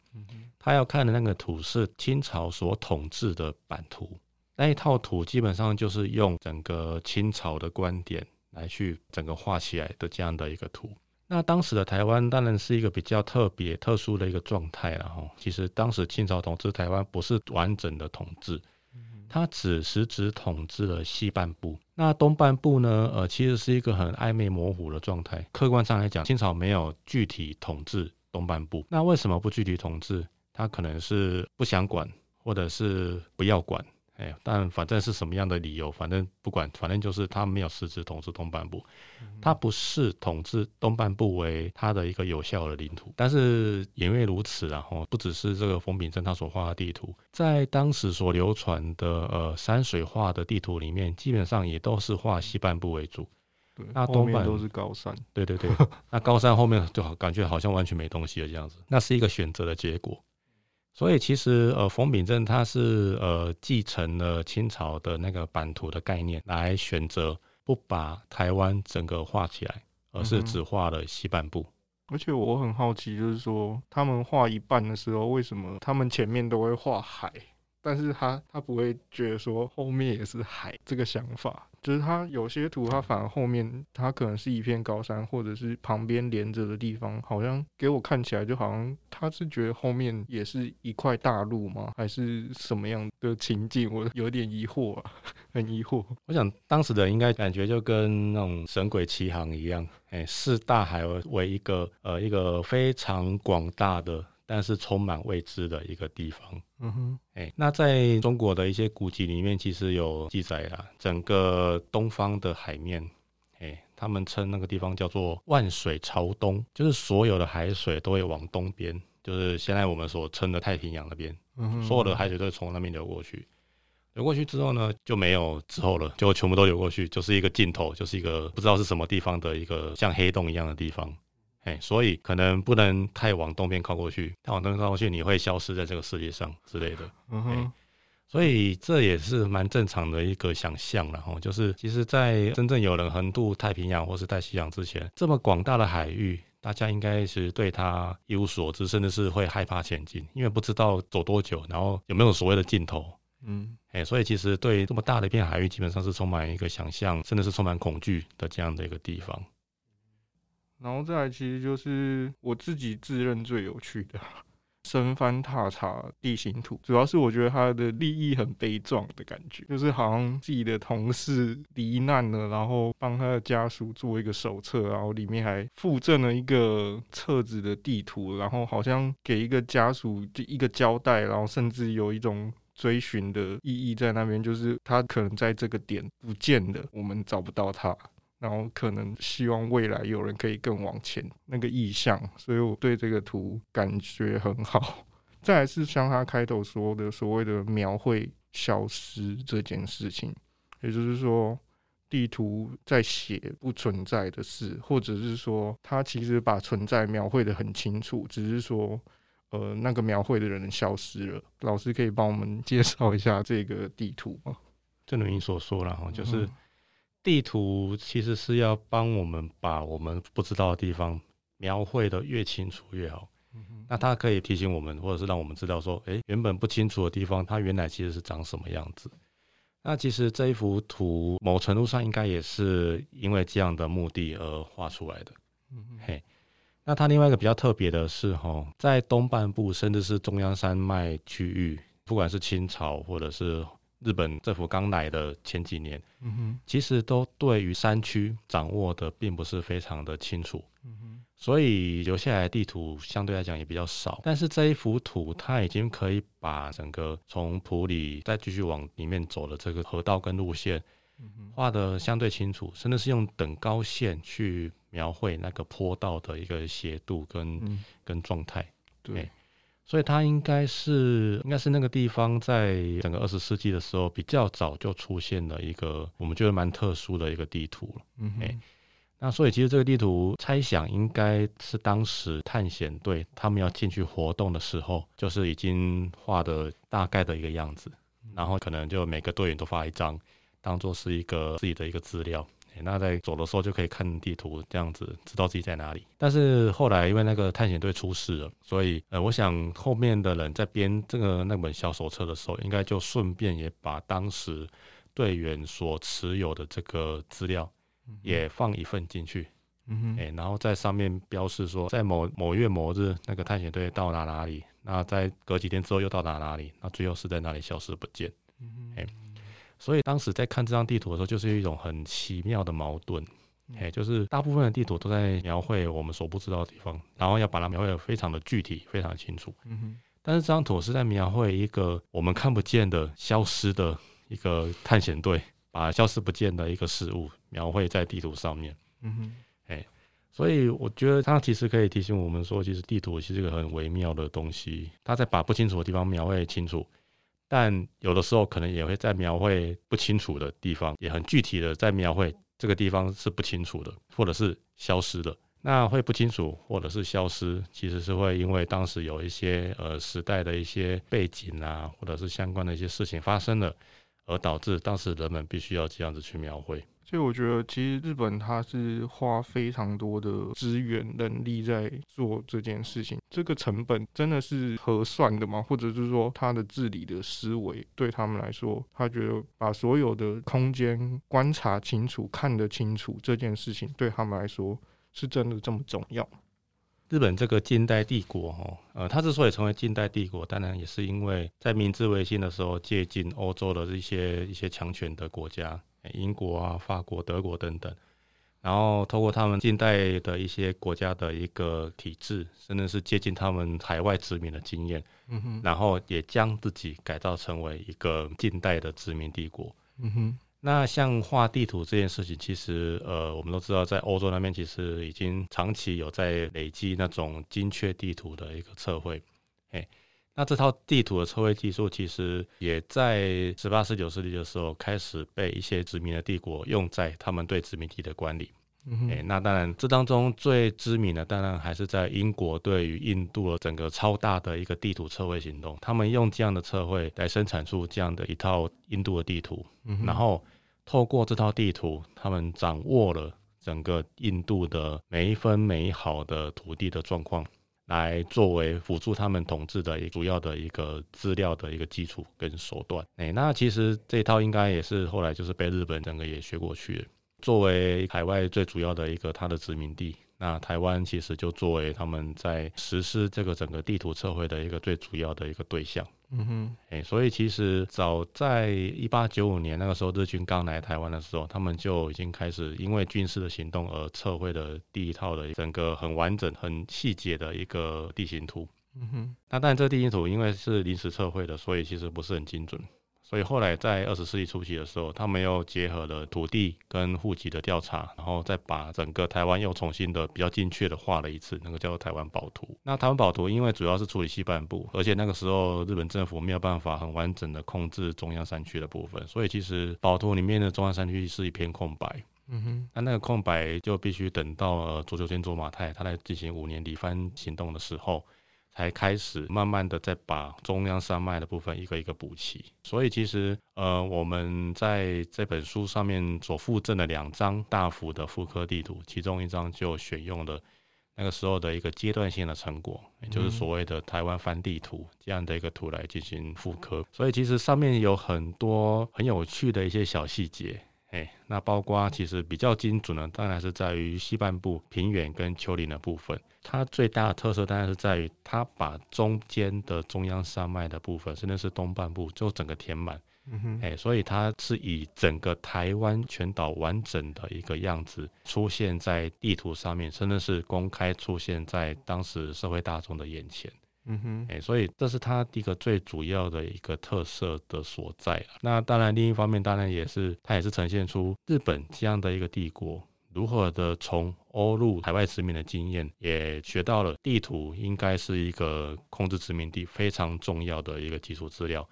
他要看的那个图是清朝所统治的版图。那一套图基本上就是用整个清朝的观点来去整个画起来的这样的一个图。那当时的台湾当然是一个比较特别特殊的一个状态啦，其实当时清朝统治台湾不是完整的统治，它只实质统治了西半部，那东半部呢其实是一个很暧昧模糊的状态。客观上来讲，清朝没有具体统治东半部，那为什么不具体统治？他可能是不想管，或者是不要管，但反正是什么样的理由，反正不管，反正就是他没有实质统治东半部，他不是统治东半部为他的一个有效的领土。但是也因为如此啦，不只是这个冯秉珍他所画的地图，在当时所流传的山水画的地图里面，基本上也都是画西半部为主，那东半都是高山，对对对那高山后面就感觉好像完全没东西了这样子，那是一个选择的结果。所以其实冯秉珍他是继承了清朝的那个版图的概念，来选择不把台湾整个画起来，而是只画了西半部。而且我很好奇，就是说他们画一半的时候，为什么他们前面都会画海，但是他不会觉得说后面也是海这个想法？就是他有些图，他反而后面他可能是一片高山，或者是旁边连着的地方，好像给我看起来就好像他是觉得后面也是一块大陆吗？还是什么样的情境？我有点疑惑啊，很疑惑。我想当时的人应该感觉就跟那种神鬼奇航一样，视大海为一个非常广大的，但是充满未知的一个地方。那在中国的一些古籍里面其实有记载啦，整个东方的海面，他们称那个地方叫做万水朝东，就是所有的海水都会往东边，就是现在我们所称的太平洋那边，所有的海水都会从那边流过去。流过去之后呢，就没有之后了，就全部都流过去，就是一个尽头，就是一个不知道是什么地方的一个像黑洞一样的地方。所以可能不能太往东边靠过去，太往东边靠过去你会消失在这个世界上之类的。所以这也是蛮正常的一个想象啦，就是其实在真正有人横渡太平洋或是大西洋之前，这么广大的海域大家应该是对它一无所知，甚至是会害怕前进，因为不知道走多久，然后有没有所谓的尽头。所以其实对这么大的一片海域基本上是充满一个想象，甚至是充满恐惧的这样的一个地方。然后再来其实就是我自己自认最有趣的深翻踏查地形图，主要是我觉得它的立意很悲壮的感觉，就是好像自己的同事罹难了，然后帮他的家属做一个手册，然后里面还附赠了一个册子的地图，然后好像给一个家属一个交代，然后甚至有一种追寻的意义在那边，就是他可能在这个点不见了，我们找不到他，然后可能希望未来有人可以更往前那个意向，所以我对这个图感觉很好。再来是像他开头说的所谓的描绘消失这件事情，也就是说地图在写不存在的事，或者是说他其实把存在描绘得很清楚，只是说那个描绘的人消失了。老师可以帮我们介绍一下这个地图吗？正如你所说啦，就是地图其实是要帮我们把我们不知道的地方描绘的越清楚越好，那它可以提醒我们，或者是让我们知道说原本不清楚的地方它原来其实是长什么样子。那其实这一幅图某程度上应该也是因为这样的目的而画出来的。那它另外一个比较特别的是，在东半部甚至是中央山脉区域，不管是清朝或者是日本政府刚来的前几年，其实都对于山区掌握的并不是非常的清楚，所以留下来的地图相对来讲也比较少。但是这一幅图它已经可以把整个从埔里再继续往里面走的这个河道跟路线画得相对清楚，甚至是用等高线去描绘那个坡道的一个斜度跟状态。对，所以它应该是那个地方在整个20世纪的时候比较早就出现了一个我们觉得蛮特殊的一个地图了。那所以其实这个地图猜想应该是当时探险队他们要进去活动的时候就是已经画的大概的一个样子，然后可能就每个队员都发一张当做是一个自己的一个资料，那在走的时候就可以看地图，这样子知道自己在哪里。但是后来因为那个探险队出事了，所以我想后面的人在编这个那本小手册的时候，应该就顺便也把当时队员所持有的这个资料也放一份进去。然后在上面标示说在某月某日那个探险队到哪里，那在隔几天之后又到哪里，那最后是在哪里消失不见。所以当时在看这张地图的时候，就是一种很奇妙的矛盾。就是大部分的地图都在描绘我们所不知道的地方，然后要把它描绘得非常的具体非常的清楚。但是这张图是在描绘一个我们看不见的消失的一个探险队，把消失不见的一个事物描绘在地图上面。所以我觉得它其实可以提醒我们说，其实地图其实是一个很微妙的东西，它在把不清楚的地方描绘清楚，但有的时候可能也会在描绘不清楚的地方，也很具体的在描绘这个地方是不清楚的，或者是消失的。那会不清楚或者是消失，其实是会因为当时有一些时代的一些背景啊，或者是相关的一些事情发生了，而导致当时人们必须要这样子去描绘。所以我觉得其实日本它是花非常多的资源人力在做这件事情，这个成本真的是核算的吗？或者是说它的治理的思维对他们来说，他觉得把所有的空间观察清楚看得清楚这件事情对他们来说是真的这么重要？日本这个近代帝国它之所以成为近代帝国，当然也是因为在明治维新的时候接近欧洲的一些强权的国家，英国啊、法国、德国等等，然后透过他们近代的一些国家的一个体制，甚至是接近他们海外殖民的经验，然后也将自己改造成为一个近代的殖民帝国。那像画地图这件事情，其实我们都知道在欧洲那边其实已经长期有在累积那种精确地图的一个测绘。那这套地图的测绘技术其实也在18、19世纪的时候开始被一些殖民的帝国用在他们对殖民地的管理。那当然这当中最知名的当然还是在英国对于印度的整个超大的一个地图测绘行动，他们用这样的测绘来生产出这样的一套印度的地图，然后透过这套地图他们掌握了整个印度的每一分每一毫的土地的状况，来作为辅助他们统治的主要的一个资料的一个基础跟手段。那其实这一套应该也是后来就是被日本整个也学过去的，作为海外最主要的一个它的殖民地，那台湾其实就作为他们在实施这个整个地图测绘的一个最主要的一个对象。所以其实早在1895年那个时候日军刚来台湾的时候，他们就已经开始因为军事的行动而测绘的第一套的整个很完整很细节的一个地形图。那当然这地形图因为是临时测绘的，所以其实不是很精准，所以后来在20世纪初期的时候，他们又结合了土地跟户籍的调查，然后再把整个台湾又重新的比较精确的画了一次，那个叫做台湾宝图。那台湾宝图因为主要是处理西半部，而且那个时候日本政府没有办法很完整的控制中央山区的部分，所以其实宝图里面的中央山区是一片空白。那个空白就必须等到佐久间卓马太他在进行5年理番行动的时候，才开始慢慢的再把中央山脉的部分一个一个补齐。所以其实我们在这本书上面所附赠的2张大幅的复刻地图，其中一张就选用了那个时候的一个阶段性的成果，也就是所谓的台湾番地图这样的一个图来进行复刻。所以其实上面有很多很有趣的一些小细节，那包括其实比较精准的当然是在于西半部平原跟丘陵的部分，它最大的特色当然是在于它把中间的中央山脉的部分甚至是东半部就整个填满。所以它是以整个台湾全岛完整的一个样子出现在地图上面，甚至是公开出现在当时社会大众的眼前。所以这是它一个最主要的一个特色的所在。那当然另一方面当然也是它也是呈现出日本这样的一个帝国如何的从欧陆海外殖民的经验，也学到了地图应该是一个控制殖民地非常重要的一个基础资料，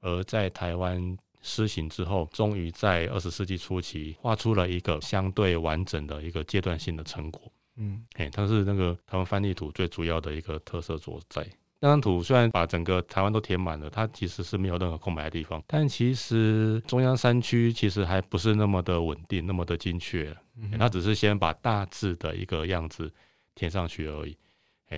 而在台湾施行之后，终于在20世纪初期画出了一个相对完整的一个阶段性的成果。它是那个台湾番地图最主要的一个特色所在。那张图虽然把整个台湾都填满了，它其实是没有任何空白的地方，但其实中央山区其实还不是那么的稳定，那么的精确，它只是先把大致的一个样子填上去而已，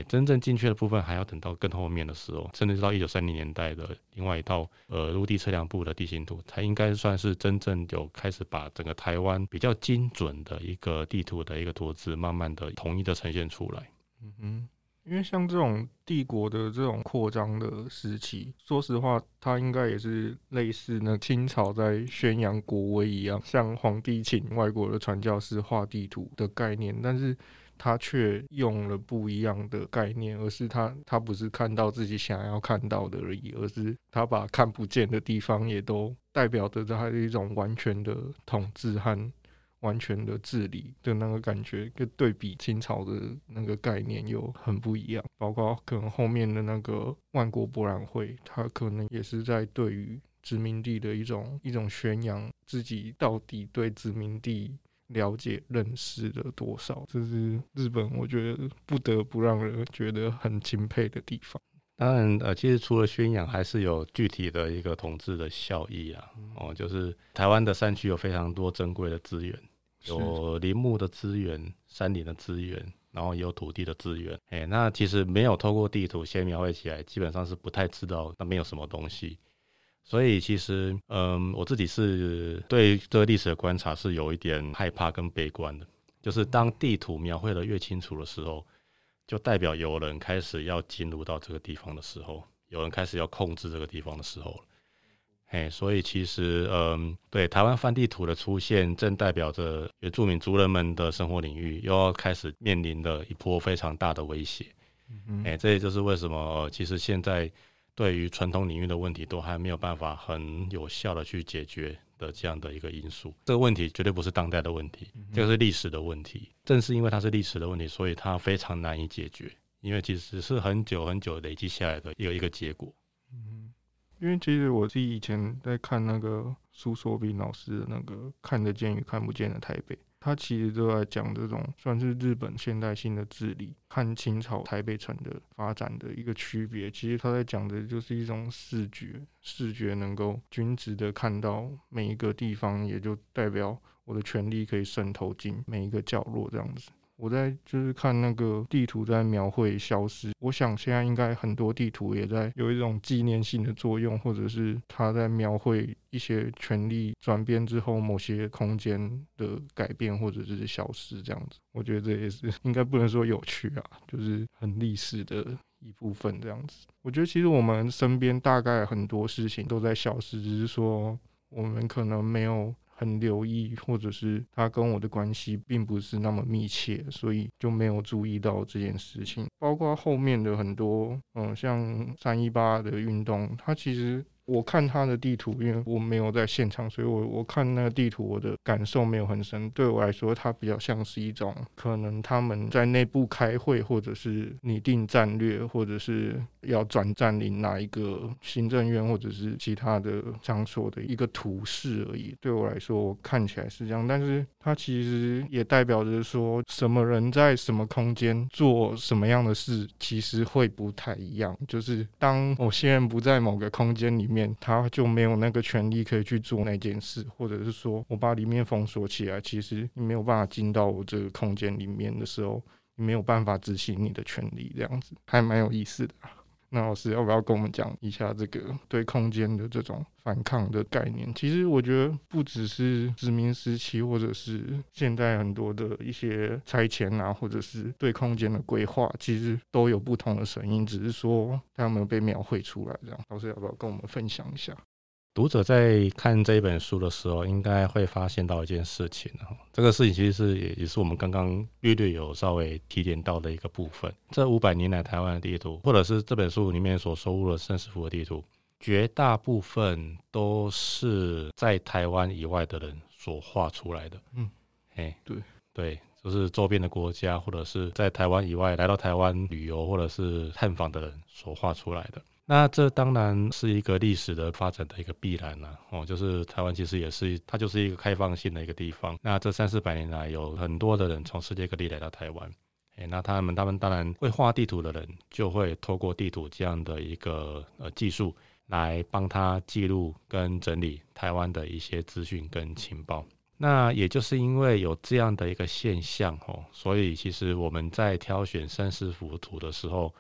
真正精确的部分还要等到更后面的时候，甚至到1930年代的另外一套陆地测量部的地形图，才应该算是真正有开始把整个台湾比较精准的一个地图的一个图纸慢慢的统一的呈现出来。嗯哼，因为像这种帝国的这种扩张的时期，说实话它应该也是类似那清朝在宣扬国威一样，像皇帝请外国的传教士画地图的概念，但是他却用了不一样的概念，而是他不是看到自己想要看到的而已，而是他把看不见的地方也都代表着他一种完全的统治和完全的治理的那个感觉，跟对比清朝的那个概念又很不一样。包括可能后面的那个万国博览会，他可能也是在对于殖民地的一种宣扬，自己到底对殖民地了解认识了多少，这是日本我觉得不得不让人觉得很钦佩的地方。当然其实除了宣扬还是有具体的一个统治的效益啦，就是台湾的山区有非常多珍贵的资源，有林木的资源、山林的资源，然后也有土地的资源，那其实没有透过地图先描绘起来，基本上是不太知道那边有什么东西。所以其实我自己是对这个历史的观察是有一点害怕跟悲观的，就是当地图描绘的越清楚的时候，就代表有人开始要进入到这个地方的时候，有人开始要控制这个地方的时候了。所以其实对台湾泛地图的出现，正代表着原住民族人们的生活领域又要开始面临的一波非常大的威胁。这也就是为什么其实现在对于传统领域的问题都还没有办法很有效的去解决的这样的一个因素。这个问题绝对不是当代的问题，这个是历史的问题，正是因为它是历史的问题，所以它非常难以解决，因为其实是很久很久累积下来的一个结果。因为其实我自己以前在看那个苏索比老师的那个看得见与看不见的台北，他其实都在讲这种算是日本现代性的治理和清朝台北城的发展的一个区别。其实他在讲的就是一种视觉能够均值的看到每一个地方，也就代表我的权力可以渗透进每一个角落这样子。我在就是看那个地图在描绘消失，我想现在应该很多地图也在有一种纪念性的作用，或者是它在描绘一些权力转变之后某些空间的改变或者是消失这样子。我觉得这也是应该不能说有趣啊，就是很历史的一部分这样子。我觉得其实我们身边大概很多事情都在消失，只是说我们可能没有很留意，或者是他跟我的关系并不是那么密切，所以就没有注意到这件事情。包括后面的很多像318的运动，他其实我看他的地图，因为我没有在现场，所以我看那个地图我的感受没有很深。对我来说它比较像是一种可能他们在内部开会，或者是拟定战略，或者是要转占领哪一个行政院或者是其他的场所的一个图示而已。对我来说我看起来是这样，但是它其实也代表着说什么人在什么空间做什么样的事其实会不太一样，就是当某些人不在某个空间里面，他就没有那个权利可以去做那件事，或者是说我把里面封锁起来，其实你没有办法进到我这个空间里面的时候，你没有办法执行你的权利这样子，还蛮有意思的。那老师要不要跟我们讲一下这个对空间的这种反抗的概念？其实我觉得不只是殖民时期，或者是现在很多的一些拆迁啊，或者是对空间的规划，其实都有不同的声音，只是说它没有被描绘出来这样。老师要不要跟我们分享一下？读者在看这本书的时候应该会发现到一件事情，这个事情其实也是我们刚刚略有稍微提点到的一个部分。这500年来台湾的地图，或者是这本书里面所收录的胜实府的地图，绝大部分都是在台湾以外的人所画出来的。对，就是周边的国家，或者是在台湾以外来到台湾旅游或者是探访的人所画出来的。那这当然是一个历史的发展的一个必然啦，就是台湾其实也是它就是一个开放性的一个地方。那这300-400年来有很多的人从世界各地来到台湾，那他们当然会画地图的人就会透过地图这样的一个技术来帮他记录跟整理台湾的一些资讯跟情报。那也就是因为有这样的一个现象所以其实我们在挑选三市幅图的时候，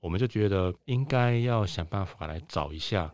我们就觉得应该要想办法来找一下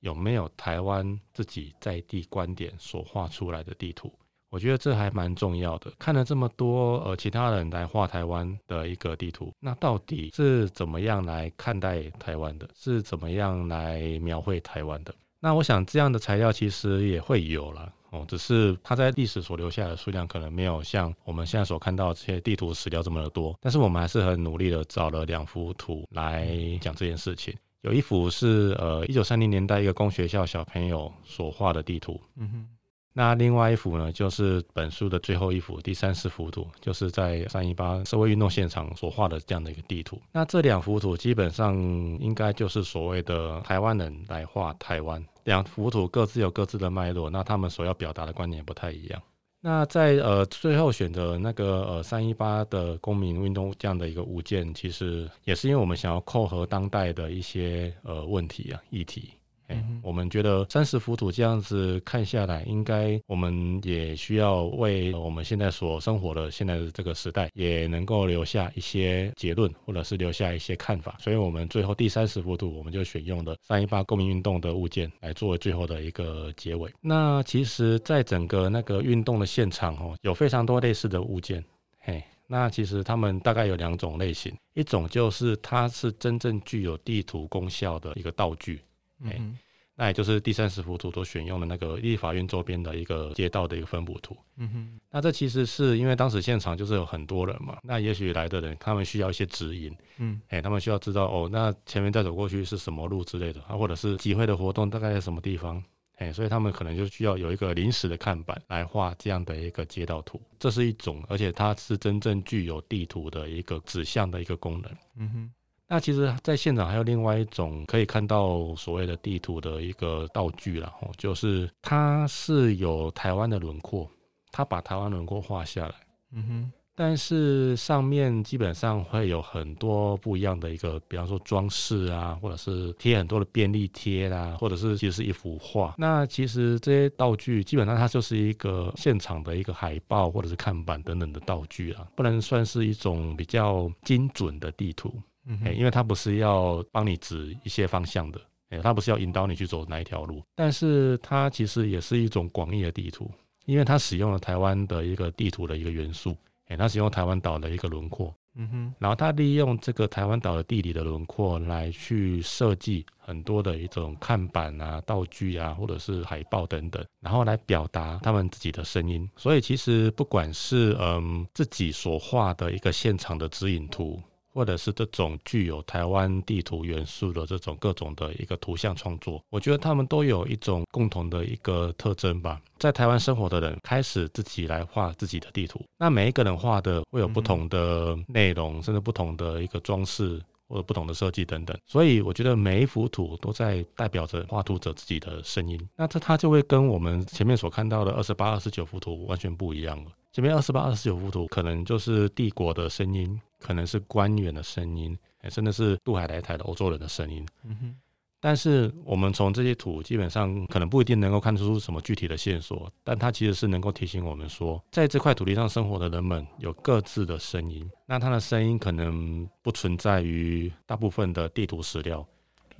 有没有台湾自己在地观点所画出来的地图。我觉得这还蛮重要的。看了这么多其他人来画台湾的一个地图，那到底是怎么样来看待台湾的，是怎么样来描绘台湾的。那我想这样的材料其实也会有啦只是它在历史所留下的数量可能没有像我们现在所看到这些地图史料这么的多，但是我们还是很努力的找了2幅图来讲这件事情。有一幅是1930年代一个公学校小朋友所画的地图，那另外一幅呢，就是本书的最后一幅第30幅图，就是在318社会运动现场所画的这样的一个地图。那这2幅图基本上应该就是所谓的台湾人来画台湾，2幅图各自有各自的脉络，那他们所要表达的观点不太一样。那在最后选择那个318的公民运动这样的一个物件，其实也是因为我们想要扣合当代的一些问题议题。我们觉得30幅图这样子看下来，应该我们也需要为我们现在所生活的现在的这个时代也能够留下一些结论，或者是留下一些看法。所以我们最后第30幅图我们就选用了318公民运动的物件来作为最后的一个结尾。那其实在整个那个运动的现场有非常多类似的物件，那其实他们大概有2种类型。一种就是它是真正具有地图功效的一个道具，那也就是第30幅图所选用的那个立法院周边的一个街道的一个分布图。那这其实是因为当时现场就是有很多人嘛，那也许来的人他们需要一些指引，他们需要知道那前面再走过去是什么路之类的，或者是集会的活动大概在什么地方，所以他们可能就需要有一个临时的看板来画这样的一个街道图。这是一种，而且它是真正具有地图的一个指向的一个功能。那其实在现场还有另外一种可以看到所谓的地图的一个道具啦，就是它是有台湾的轮廓，它把台湾轮廓画下来，但是上面基本上会有很多不一样的一个，比方说装饰啊，或者是贴很多的便利贴啦，或者是其实是一幅画。那其实这些道具基本上它就是一个现场的一个海报或者是看板等等的道具啦，不能算是一种比较精准的地图，因为它不是要帮你指一些方向的，它不是要引导你去走哪一条路，但是它其实也是一种广义的地图，因为它使用了台湾的一个地图的一个元素，它使用台湾岛的一个轮廓，然后它利用这个台湾岛的地理的轮廓来去设计很多的一种看板啊、道具啊，或者是海报等等，然后来表达他们自己的声音。所以其实不管是自己所画的一个现场的指引图，或者是这种具有台湾地图元素的这种各种的一个图像创作，我觉得他们都有一种共同的一个特征吧。在台湾生活的人开始自己来画自己的地图，那每一个人画的会有不同的内容，甚至不同的一个装饰或者不同的设计等等，所以我觉得每一幅图都在代表着画图者自己的声音。那它就会跟我们前面所看到的28、29幅图完全不一样了。前面28、29幅图可能就是帝国的声音，可能是官员的声音，甚至是渡海来台的欧洲人的声音，但是我们从这些图基本上可能不一定能够看出什么具体的线索，但它其实是能够提醒我们说，在这块土地上生活的人们有各自的声音。那它的声音可能不存在于大部分的地图史料，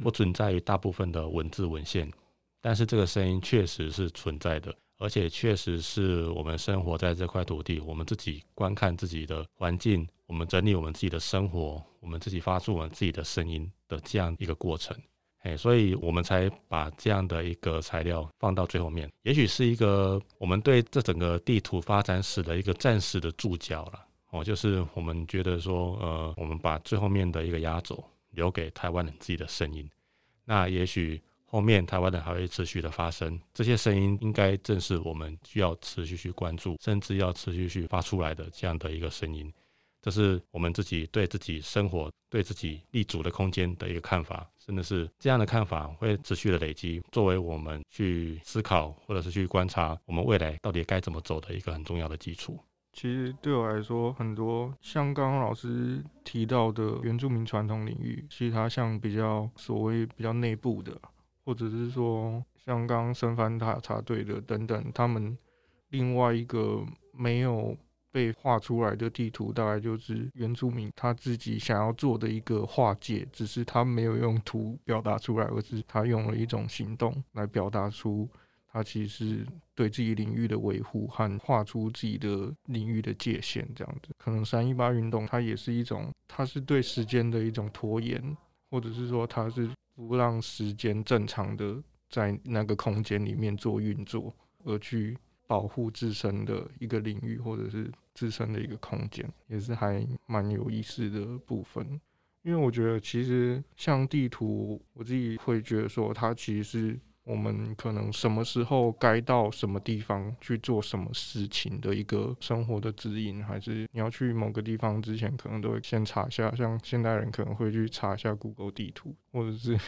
不存在于大部分的文字文献，但是这个声音确实是存在的，而且确实是我们生活在这块土地，我们自己观看自己的环境，我们整理我们自己的生活，我们自己发出我们自己的声音的这样一个过程，所以我们才把这样的一个材料放到最后面，也许是一个我们对这整个地图发展史的一个暂时的注脚啦，就是我们觉得说我们把最后面的一个压轴留给台湾人自己的声音，那也许后面台湾人还会持续的发生，这些声音应该正是我们需要持续去关注，甚至要持续去发出来的这样的一个声音。这是我们自己对自己生活、对自己立足的空间的一个看法，真的是这样的看法会持续的累积，作为我们去思考或者是去观察我们未来到底该怎么走的一个很重要的基础。其实对我来说，很多像刚刚老师提到的原住民传统领域，其实它像比较所谓比较内部的，或者是说像刚刚生番查队的等等，他们另外一个没有被画出来的地图，大概就是原住民他自己想要做的一个划界，只是他没有用图表达出来，而是他用了一种行动来表达出他其实对自己领域的维护和画出自己的领域的界限，这样子。可能318运动它也是一种，它是对时间的一种拖延，或者是说它是不让时间正常的在那个空间里面做运作，而去保护自身的一个领域或者是自身的一个空间，也是还蛮有意思的部分。因为我觉得其实像地图，我自己会觉得说它其实是我们可能什么时候该到什么地方去做什么事情的一个生活的指引，还是你要去某个地方之前可能都会先查一下，像现代人可能会去查一下 Google 地图，或者是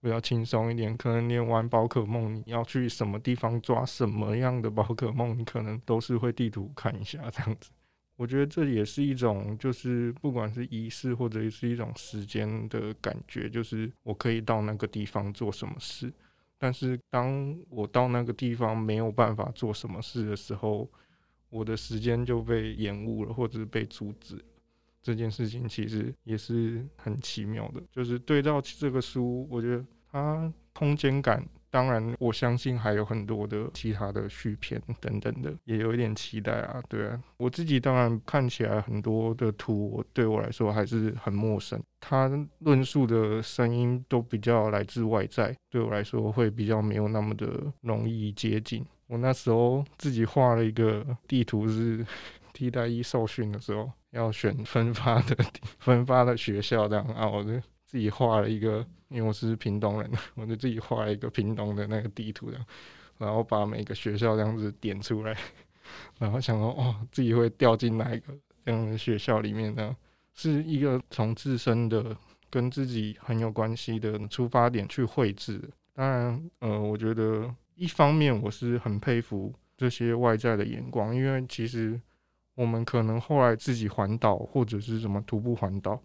比较轻松一点，可能你玩宝可梦，你要去什么地方抓什么样的宝可梦，你可能都是会地图看一下这样子。我觉得这也是一种，就是不管是仪式或者是一种时间的感觉，就是我可以到那个地方做什么事，但是当我到那个地方没有办法做什么事的时候，我的时间就被延误了，或者是被阻止了。这件事情其实也是很奇妙的，就是对照这个书，我觉得它空间感，当然我相信还有很多的其他的续篇等等的，也有一点期待啊，对啊。我自己当然看起来很多的图对我来说还是很陌生，它论述的声音都比较来自外在，对我来说会比较没有那么的容易接近。我那时候自己画了一个地图，是替代役受训的时候要选分发的学校这样啊，我就自己画了一个，因为我是屏东人，我就自己画了一个屏东的那个地图这样，然后把每个学校这样子点出来，然后想说哦，自己会掉进哪一个这样的学校里面呢？是一个从自身的跟自己很有关系的出发点去绘制。当然，我觉得一方面我是很佩服这些外在的眼光，因为其实我们可能后来自己环岛或者是什么徒步环岛，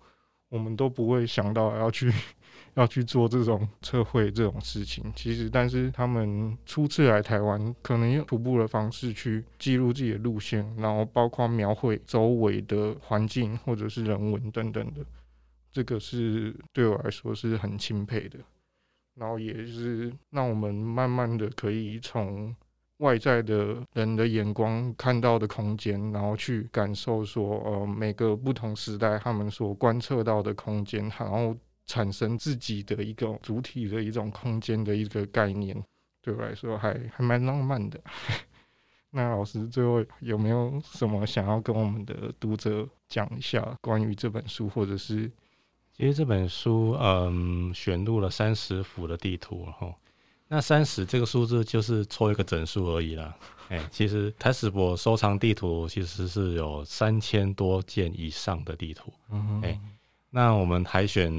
我们都不会想到要去做这种测绘这种事情。其实，但是他们初次来台湾，可能用徒步的方式去记录自己的路线，然后包括描绘周围的环境或者是人文等等的，这个是对我来说是很钦佩的。然后也是让我们慢慢的可以从外在的人的眼光看到的空间，然后去感受说，每个不同时代他们所观测到的空间，然后产生自己的一个主体的一种空间的一个概念，对我来说还蛮浪漫的。那老师最后有没有什么想要跟我们的读者讲一下关于这本书，或者是？其实这本书，选入了30幅的地图，那30这个数字就是抽一个整数而已啦。其实台史博收藏地图其实是有3000多件以上的地图，那我们海选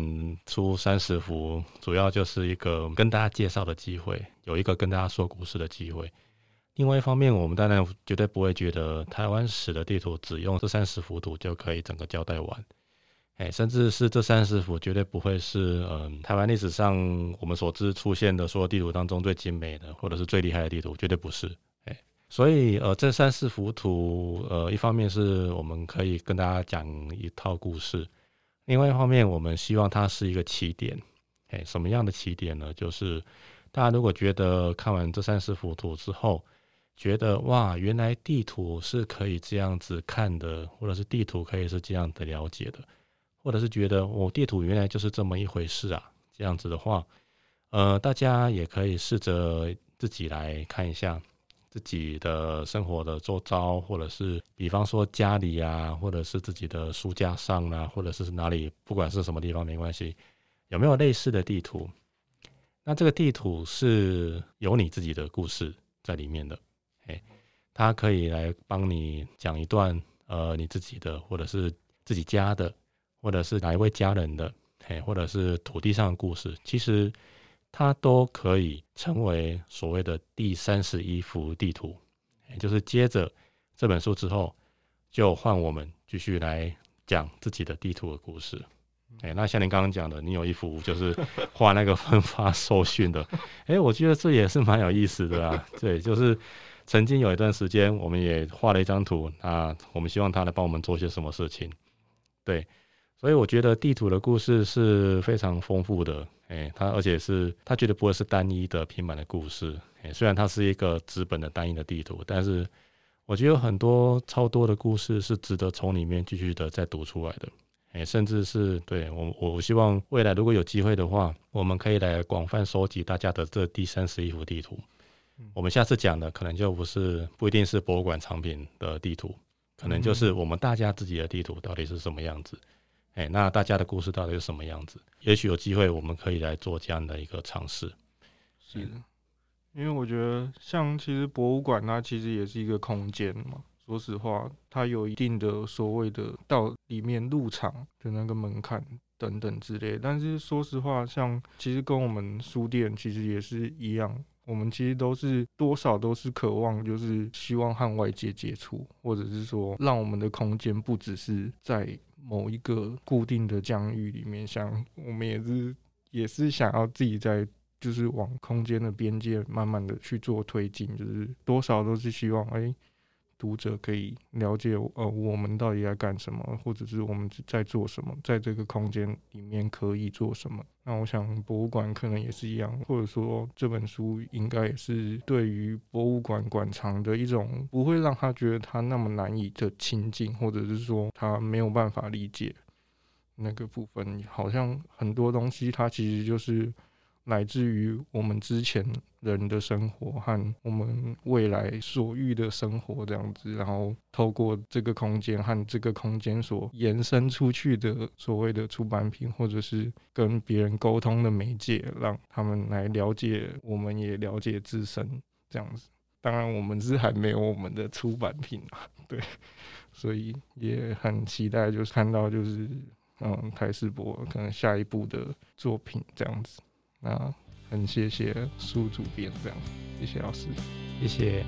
出30幅，主要就是一个跟大家介绍的机会，有一个跟大家说故事的机会。另外一方面，我们当然绝对不会觉得台湾史的地图只用这30幅图就可以整个交代完，甚至是这30幅绝对不会是台湾历史上我们所知出现的所有地图当中最精美的，或者是最厉害的地图，绝对不是。所以这30幅图，一方面是我们可以跟大家讲一套故事，另外一方面我们希望它是一个起点。什么样的起点呢？就是大家如果觉得看完这30幅图之后，觉得哇，原来地图是可以这样子看的，或者是地图可以是这样的了解的，或者是觉得我地图原来就是这么一回事啊，这样子的话，大家也可以试着自己来看一下自己的生活的周遭，或者是比方说家里啊，或者是自己的书架上啊，或者是哪里，不管是什么地方没关系，有没有类似的地图？那这个地图是有你自己的故事在里面的，它可以来帮你讲一段你自己的，或者是自己家的，或者是哪一位家人的，或者是土地上的故事，其实它都可以成为所谓的第31幅地图，就是接着这本书之后，就换我们继续来讲自己的地图的故事。那像您刚刚讲的，你有一幅就是画那个分发受训的，我觉得这也是蛮有意思的啊。对，就是曾经有一段时间，我们也画了一张图，那我们希望他来帮我们做些什么事情。对，所以我觉得地图的故事是非常丰富的，而且是他绝对不会是单一的平板的故事，虽然它是一个纸本的单一的地图，但是我觉得很多超多的故事是值得从里面继续的再读出来的。甚至是对我希望未来如果有机会的话，我们可以来广泛收集大家的这第31幅地图。我们下次讲的可能就不一定是博物馆藏品的地图，可能就是我们大家自己的地图到底是什么样子，那大家的故事到底是什么样子，也许有机会我们可以来做这样的一个尝试。是的，因为我觉得像其实博物馆它其实也是一个空间嘛，说实话，它有一定的所谓的到里面入场的那个门槛等等之类的，但是说实话，像其实跟我们书店其实也是一样，我们其实都是多少都是渴望，就是希望和外界接触，或者是说让我们的空间不只是在某一个固定的疆域里面，像我们也是想要自己在。就是往空间的边界慢慢的去做推进，就是多少都是希望读者可以了解我们到底在干什么，或者是我们在做什么，在这个空间里面可以做什么。那我想博物馆可能也是一样，或者说这本书应该也是对于博物馆馆藏的一种不会让他觉得他那么难以的亲近，或者是说他没有办法理解那个部分。好像很多东西它其实就是来自于我们之前人的生活和我们未来所遇的生活这样子，然后透过这个空间和这个空间所延伸出去的所谓的出版品，或者是跟别人沟通的媒介，让他们来了解我们，也了解自身这样子。当然我们是还没有我们的出版品啊，对，所以也很期待就是看到就是台世博可能下一步的作品这样子。那很谢谢苏主编，这样谢谢老师，谢谢。